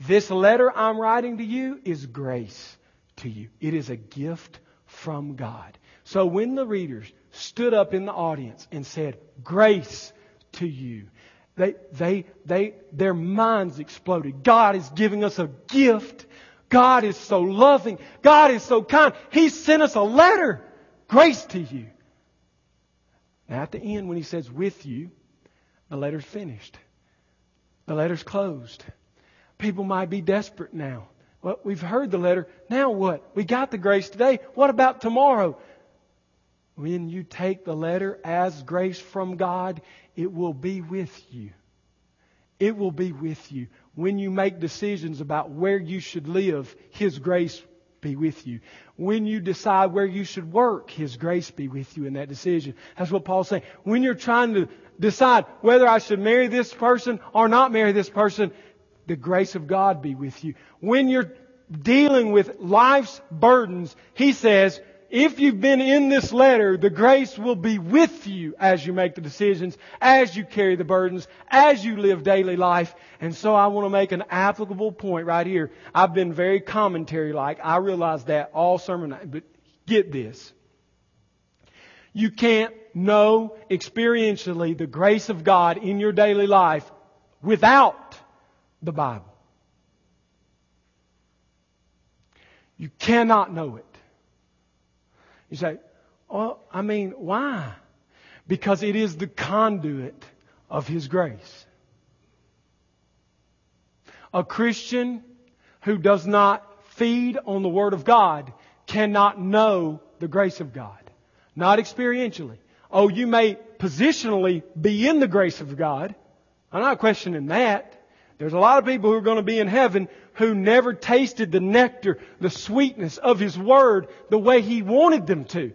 This letter I'm writing to you is grace to you. It is a gift from God. So when the readers stood up in the audience and said, grace to you, they, they, they, their minds exploded. God is giving us a gift. God is so loving. God is so kind. He sent us a letter. Grace to you. Now at the end when he says with you, the letter's finished. The letter's closed. People might be desperate now. Well, we've heard the letter. Now what? We got the grace today. What about tomorrow? When you take the letter as grace from God, it will be with you. It will be with you. When you make decisions about where you should live, His grace be with you. When you decide where you should work, His grace be with you in that decision. That's what Paul's saying. When you're trying to decide whether I should marry this person or not marry this person, the grace of God be with you. When you're dealing with life's burdens, he says, if you've been in this letter, the grace will be with you as you make the decisions, as you carry the burdens, as you live daily life. And so I want to make an applicable point right here. I've been very commentary-like. I realize that all sermon, but get this. You can't know experientially the grace of God in your daily life without the Bible. You cannot know it. You say, oh, I mean, why? Because it is the conduit of His grace. A Christian who does not feed on the Word of God cannot know the grace of God. Not experientially. Oh, you may positionally be in the grace of God. I'm not questioning that. There's a lot of people who are going to be in heaven who never tasted the nectar, the sweetness of His Word the way He wanted them to,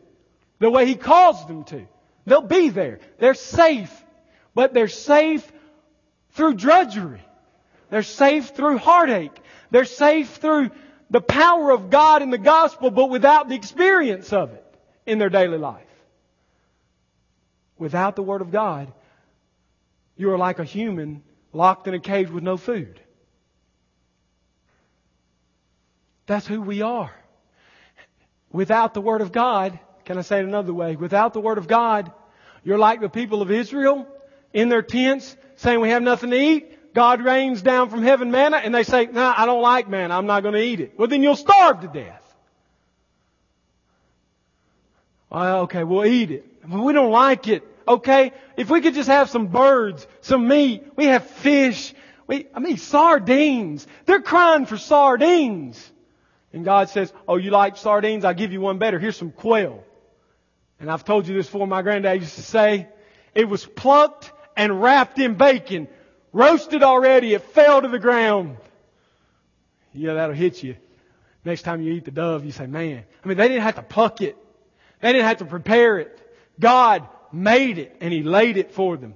the way He caused them to. They'll be there. They're safe. But they're safe through drudgery. They're saved through heartache. They're saved through the power of God in the gospel, but without the experience of it in their daily life. Without the Word of God, you are like a human locked in a cage with no food. That's who we are. Without the Word of God, can I say it another way? Without the Word of God, you're like the people of Israel in their tents saying we have nothing to eat. God rains down from heaven manna, and they say, no, I don't like manna. I'm not going to eat it. Well, then you'll starve to death. Well, okay, we'll eat it. Well, we don't like it. Okay, if we could just have some birds, some meat. We have fish. We, I mean, sardines. They're crying for sardines. And God says, oh, you like sardines? I'll give you one better. Here's some quail. And I've told you this before. My granddad used to say, it was plucked and wrapped in bacon. Roasted already. It fell to the ground. Yeah, that'll hit you. Next time you eat the dove, you say, man. I mean, they didn't have to pluck it. They didn't have to prepare it. God made it and He laid it for them.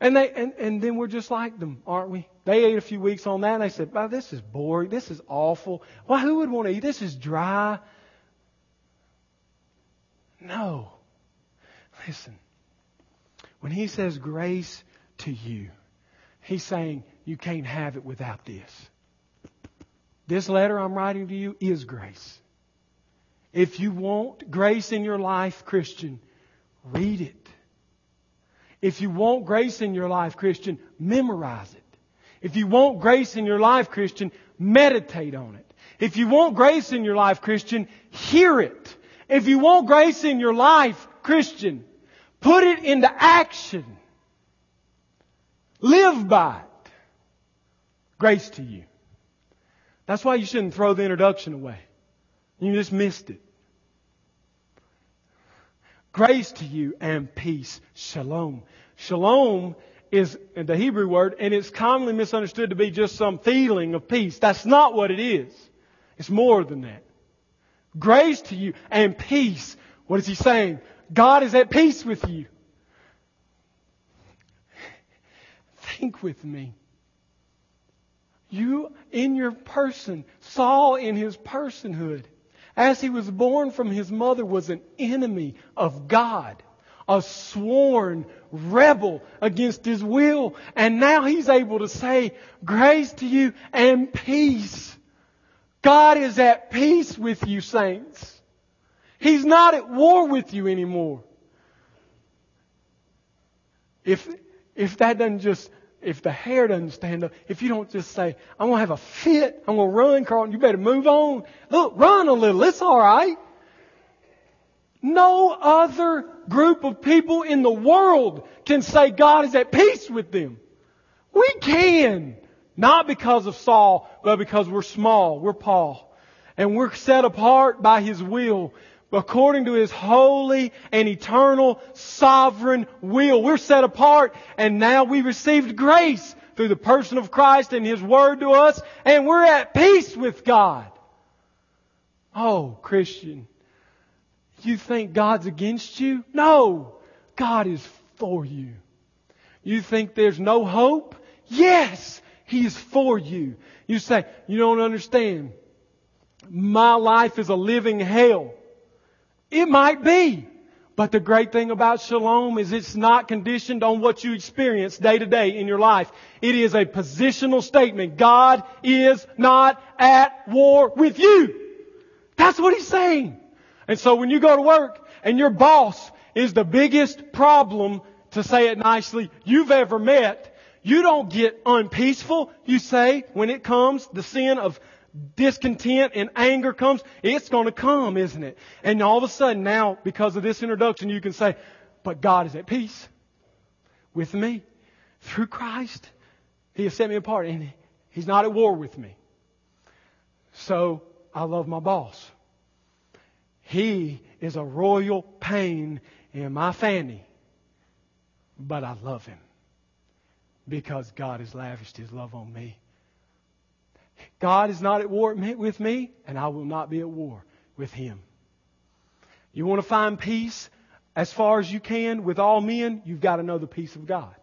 And they and, and then we're just like them, aren't we? They ate a few weeks on that and they said, wow, this is boring. This is awful. Well, who would want to eat? This is dry. No. Listen. When He says grace to you, He's saying you can't have it without this. This letter I'm writing to you is grace. If you want grace in your life, Christian, read it. If you want grace in your life, Christian, memorize it. If you want grace in your life, Christian, meditate on it. If you want grace in your life, Christian, hear it. If you want grace in your life, Christian, put it into action. Live by it. Grace to you. That's why you shouldn't throw the introduction away. You just missed it. Grace to you and peace. Shalom. Shalom is the Hebrew word, and it's commonly misunderstood to be just some feeling of peace. That's not what it is. It's more than that. Grace to you and peace. What is He saying? God is at peace with you. Think with me. You in your person, Saul in his personhood, as he was born from his mother, was an enemy of God, a sworn rebel against His will. And now he's able to say, grace to you and peace. God is at peace with you, saints. He's not at war with you anymore. If, if that doesn't just, if the hair doesn't stand up, if you don't just say, I'm going to have a fit, I'm going to run, Carlton, you better move on. Look, run a little, it's all right. No other group of people in the world can say God is at peace with them. We can. Not because of Saul, but because we're small, we're Paul. And we're set apart by His will. According to His holy and eternal sovereign will. We're set apart, and now we received grace through the person of Christ and His Word to us, and we're at peace with God. Oh, Christian, you think God's against you? No, God is for you. You think there's no hope? Yes, He is for you. You say, you don't understand. My life is a living hell. It might be. But the great thing about shalom is it's not conditioned on what you experience day to day in your life. It is a positional statement. God is not at war with you. That's what He's saying. And so when you go to work and your boss is the biggest problem, to say it nicely, you've ever met, you don't get unpeaceful. You say, when it comes, the sin of discontent and anger comes, it's going to come, isn't it? And all of a sudden now, because of this introduction, you can say, but God is at peace with me. Through Christ, He has set me apart, and He's not at war with me. So I love my boss. He is a royal pain in my fanny. But I love him because God has lavished His love on me. God is not at war with me, and I will not be at war with Him. You want to find peace as far as you can with all men? You've got to know the peace of God.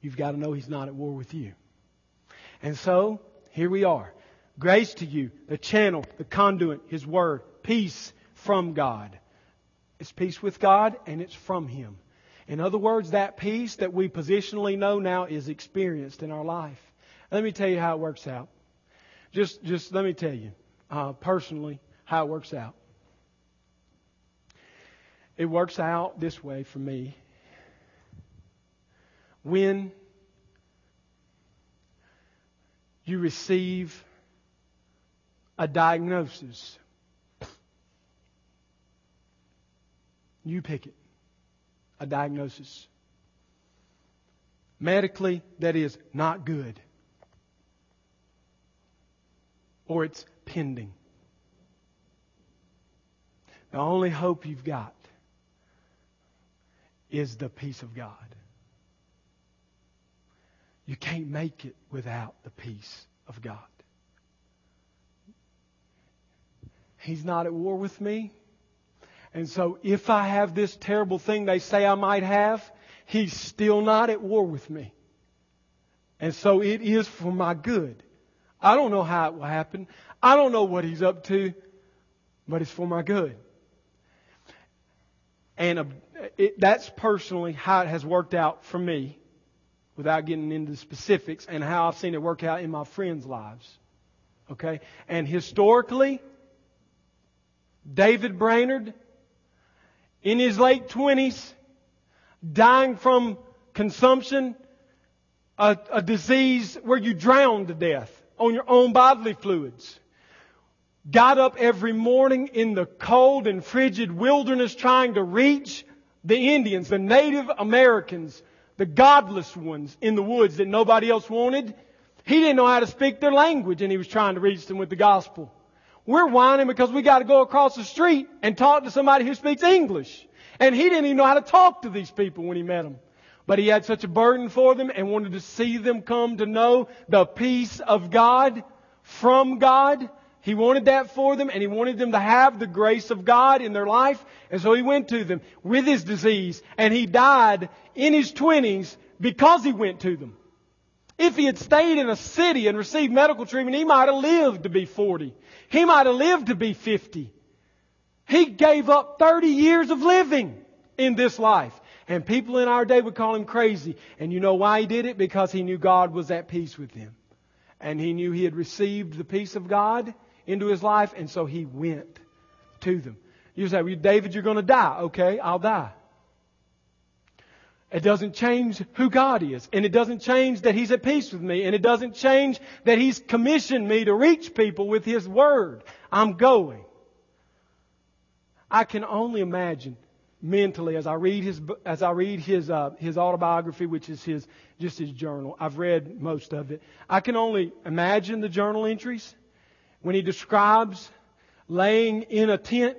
you've got to know He's not at war with you. And so, here we are. Grace to you, the channel, the conduit, His Word. Peace from God. It's peace with God and it's from Him. In other words, that peace that we positionally know now is experienced in our life. Let me tell you how it works out. Just just let me tell you uh, personally how it works out. It works out this way for me. When you receive a diagnosis, you pick it. A diagnosis. Medically, that is not good. Or it's pending. The only hope you've got is the peace of God. You can't make it without the peace of God. He's not at war with me. And so if I have this terrible thing they say I might have, He's still not at war with me. And so it is for my good. I don't know how it will happen. I don't know what He's up to, but it's for my good. And it, that's personally how it has worked out for me, without getting into specifics, and how I've seen it work out in my friends' lives. Okay? And historically, David Brainerd, in his late twenties, dying from consumption, a, a disease where you drown to death on your own bodily fluids. Got up every morning in the cold and frigid wilderness trying to reach the Indians, the Native Americans, the godless ones in the woods that nobody else wanted. He didn't know how to speak their language and he was trying to reach them with the gospel. We're whining because we got to go across the street and talk to somebody who speaks English. And he didn't even know how to talk to these people when he met them. But he had such a burden for them and wanted to see them come to know the peace of God from God. He wanted that for them and he wanted them to have the grace of God in their life. And so he went to them with his disease and he died in his twenties because he went to them. If he had stayed in a city and received medical treatment, he might have lived to be forty. He might have lived to be fifty. He gave up thirty years of living in this life. And people in our day would call him crazy. And you know why he did it? Because he knew God was at peace with him. And he knew he had received the peace of God into his life. And so he went to them. You say, well, David, you're going to die. Okay, I'll die. It doesn't change who God is. And it doesn't change that He's at peace with me. And it doesn't change that He's commissioned me to reach people with His Word. I'm going. I can only imagine mentally as I read His as I read His uh, His autobiography, which is His just His journal. I've read most of it. I can only imagine the journal entries when he describes laying in a tent,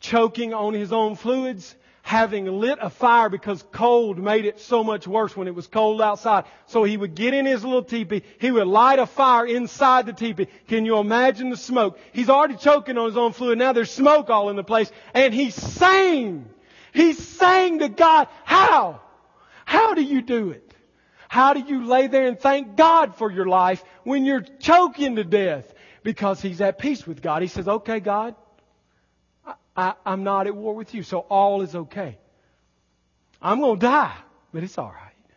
choking on his own fluids, having lit a fire because cold made it so much worse when it was cold outside. So he would get in his little teepee. He would light a fire inside the teepee. Can you imagine the smoke? He's already choking on his own fluid. Now there's smoke all in the place. And he sang. He sang to God. How? How do you do it? How do you lay there and thank God for your life when you're choking to death? Because he's at peace with God. He says, okay, God, I, I'm not at war with you, so all is okay. I'm going to die, but it's all right.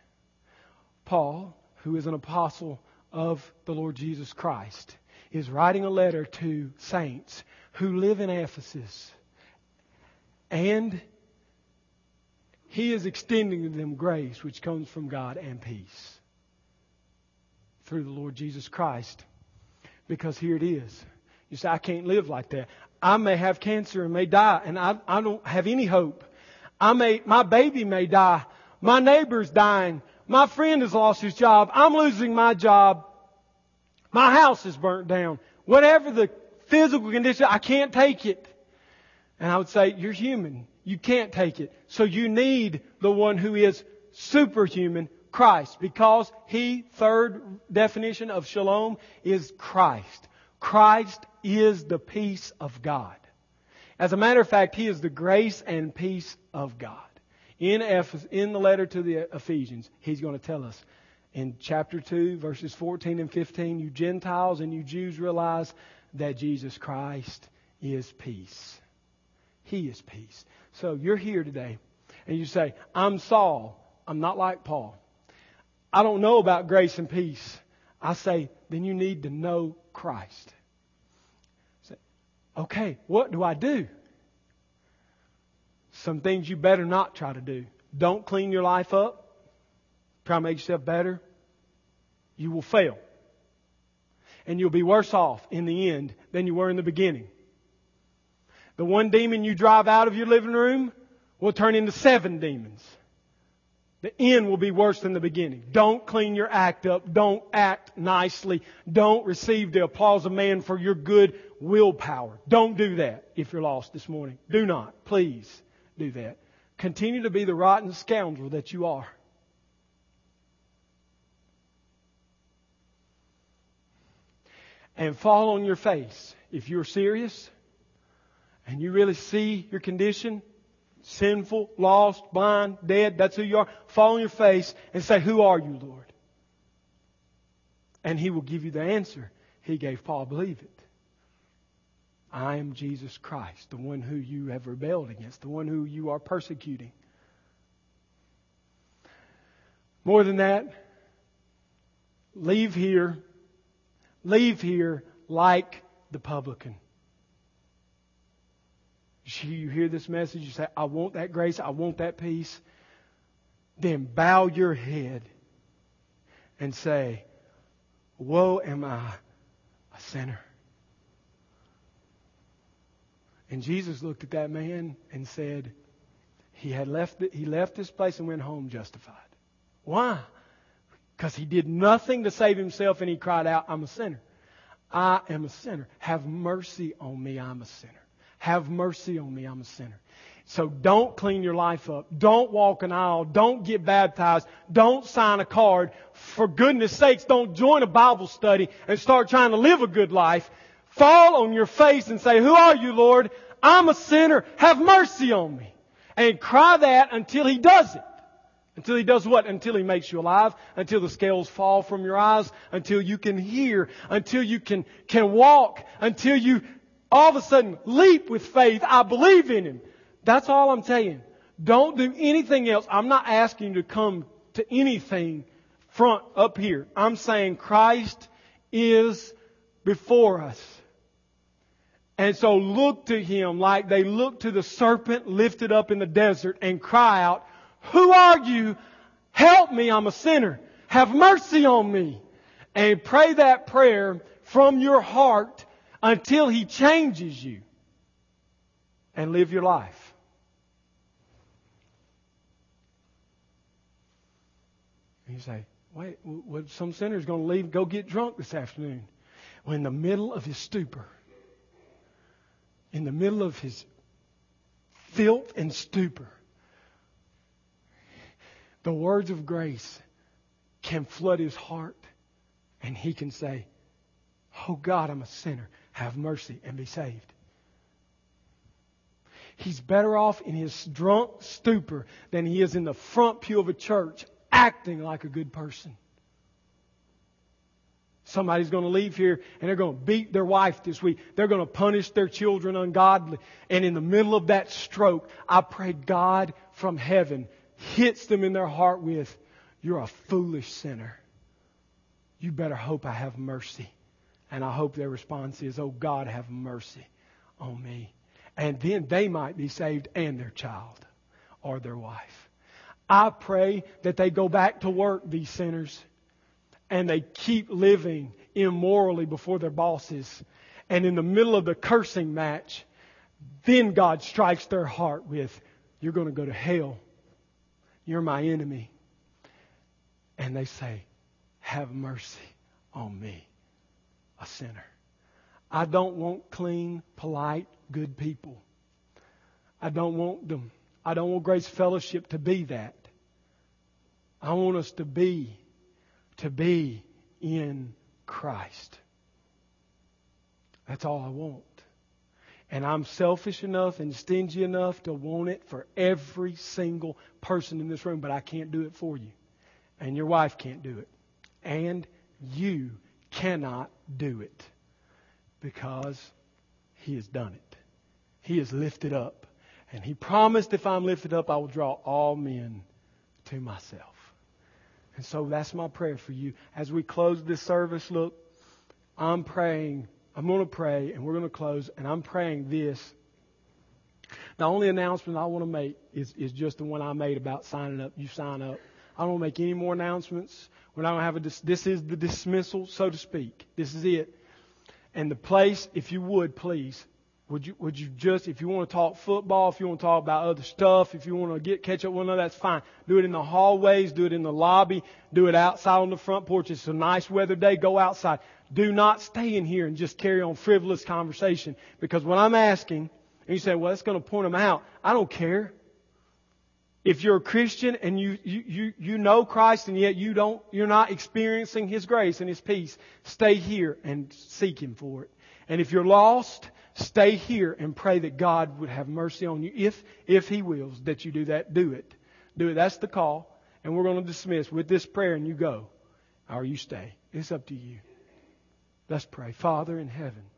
Paul, who is an apostle of the Lord Jesus Christ, is writing a letter to saints who live in Ephesus. And he is extending to them grace which comes from God and peace through the Lord Jesus Christ. Because here it is. You say, I can't live like that. I may have cancer and may die, and I, I don't have any hope. I may, my baby may die. My neighbor's dying. My friend has lost his job. I'm losing my job. My house is burnt down. Whatever the physical condition, I can't take it. And I would say, you're human. You can't take it. So you need the one who is superhuman, Christ, because He, third definition of shalom, is Christ. Christ is the peace of God. As a matter of fact, He is the grace and peace of God in Ephes- in the letter to the Ephesians, he's going to tell us in chapter two, verses fourteen and fifteen, you Gentiles and you Jews realize that Jesus Christ is peace. He is peace. So you're here today and you say, I'm Saul. I'm not like Paul. I don't know about grace and peace. I say, then you need to know Christ. Say, okay, what do I do? Some things you better not try to do. Don't clean your life up. Try to make yourself better. You will fail. And you'll be worse off in the end than you were in the beginning. The one demon you drive out of your living room will turn into seven demons. The end will be worse than the beginning. Don't clean your act up. Don't act nicely. Don't receive the applause of man for your good willpower. Don't do that if you're lost this morning. Do not. Please do that. Continue to be the rotten scoundrel that you are. And fall on your face. If you're serious and you really see your condition, sinful, lost, blind, dead, that's who you are. Fall on your face and say, who are you, Lord? And He will give you the answer He gave Paul. Believe it. I am Jesus Christ, the one who you have rebelled against, the one who you are persecuting. More than that, leave here, leave here like the publican. You hear this message, you say, I want that grace, I want that peace. Then bow your head and say, woe am I, a sinner. And Jesus looked at that man and said, he had left the, he left this place and went home justified. Why? Because he did nothing to save himself and he cried out, I'm a sinner. I am a sinner. Have mercy on me, I'm a sinner. Have mercy on me, I'm a sinner. So don't clean your life up. Don't walk an aisle. Don't get baptized. Don't sign a card. For goodness sakes, don't join a Bible study and start trying to live a good life. Fall on your face and say, who are you, Lord? I'm a sinner. Have mercy on me. And cry that until He does it. Until He does what? Until He makes you alive. Until the scales fall from your eyes. Until you can hear. Until you can, can walk. Until you all of a sudden, leap with faith. I believe in Him. That's all I'm telling you. Don't do anything else. I'm not asking you to come to anything front up here. I'm saying Christ is before us. And so look to Him like they looked to the serpent lifted up in the desert and cry out, who are you? Help me, I'm a sinner. Have mercy on me. And pray that prayer from your heart until He changes you and live your life. And you say, wait, what, some sinner's going to leave and go get drunk this afternoon. Well, in the middle of his stupor, in the middle of his filth and stupor, the words of grace can flood his heart and he can say, oh God, I'm a sinner. Have mercy and be saved. He's better off in his drunk stupor than he is in the front pew of a church acting like a good person. Somebody's going to leave here and they're going to beat their wife this week. They're going to punish their children ungodly. And in the middle of that stroke, I pray God from heaven hits them in their heart with, you're a foolish sinner. You better hope I have mercy. And I hope their response is, oh God, have mercy on me. And then they might be saved and their child or their wife. I pray that they go back to work, these sinners, and they keep living immorally before their bosses. And in the middle of the cursing match, then God strikes their heart with, you're going to go to hell. You're my enemy. And they say, have mercy on me, a sinner. I don't want clean, polite, good people. I don't want them. I don't want Grace Fellowship to be that. I want us to be, to be in Christ. That's all I want. And I'm selfish enough and stingy enough to want it for every single person in this room, but I can't do it for you. And your wife can't do it. And you cannot do it because He has done it. He is lifted up. And He promised, if I'm lifted up, I will draw all men to myself. And so that's my prayer for you. As we close this service, look, I'm praying, I'm going to pray, and we're going to close, and I'm praying this. The only announcement I want to make is, is just the one I made about signing up. You sign up. I don't want to make any more announcements. We're not going to have a, dis- this is the dismissal, so to speak. This is it. And the place, if you would, please, Would you, would you just, if you want to talk football, if you want to talk about other stuff, if you want to get catch up with one another, that's fine. Do it in the hallways. Do it in the lobby. Do it outside on the front porch. It's a nice weather day. Go outside. Do not stay in here and just carry on frivolous conversation. Because when I'm asking, and you say, well, that's going to point them out, I don't care. If you're a Christian and you, you, you, you know Christ and yet you don't, you're not experiencing His grace and His peace, stay here and seek Him for it. And if you're lost, stay here and pray that God would have mercy on you. If if He wills that you do that, do it. Do it. That's the call. And we're going to dismiss with this prayer, and you go. Or you stay. It's up to you. Let's pray. Father in heaven,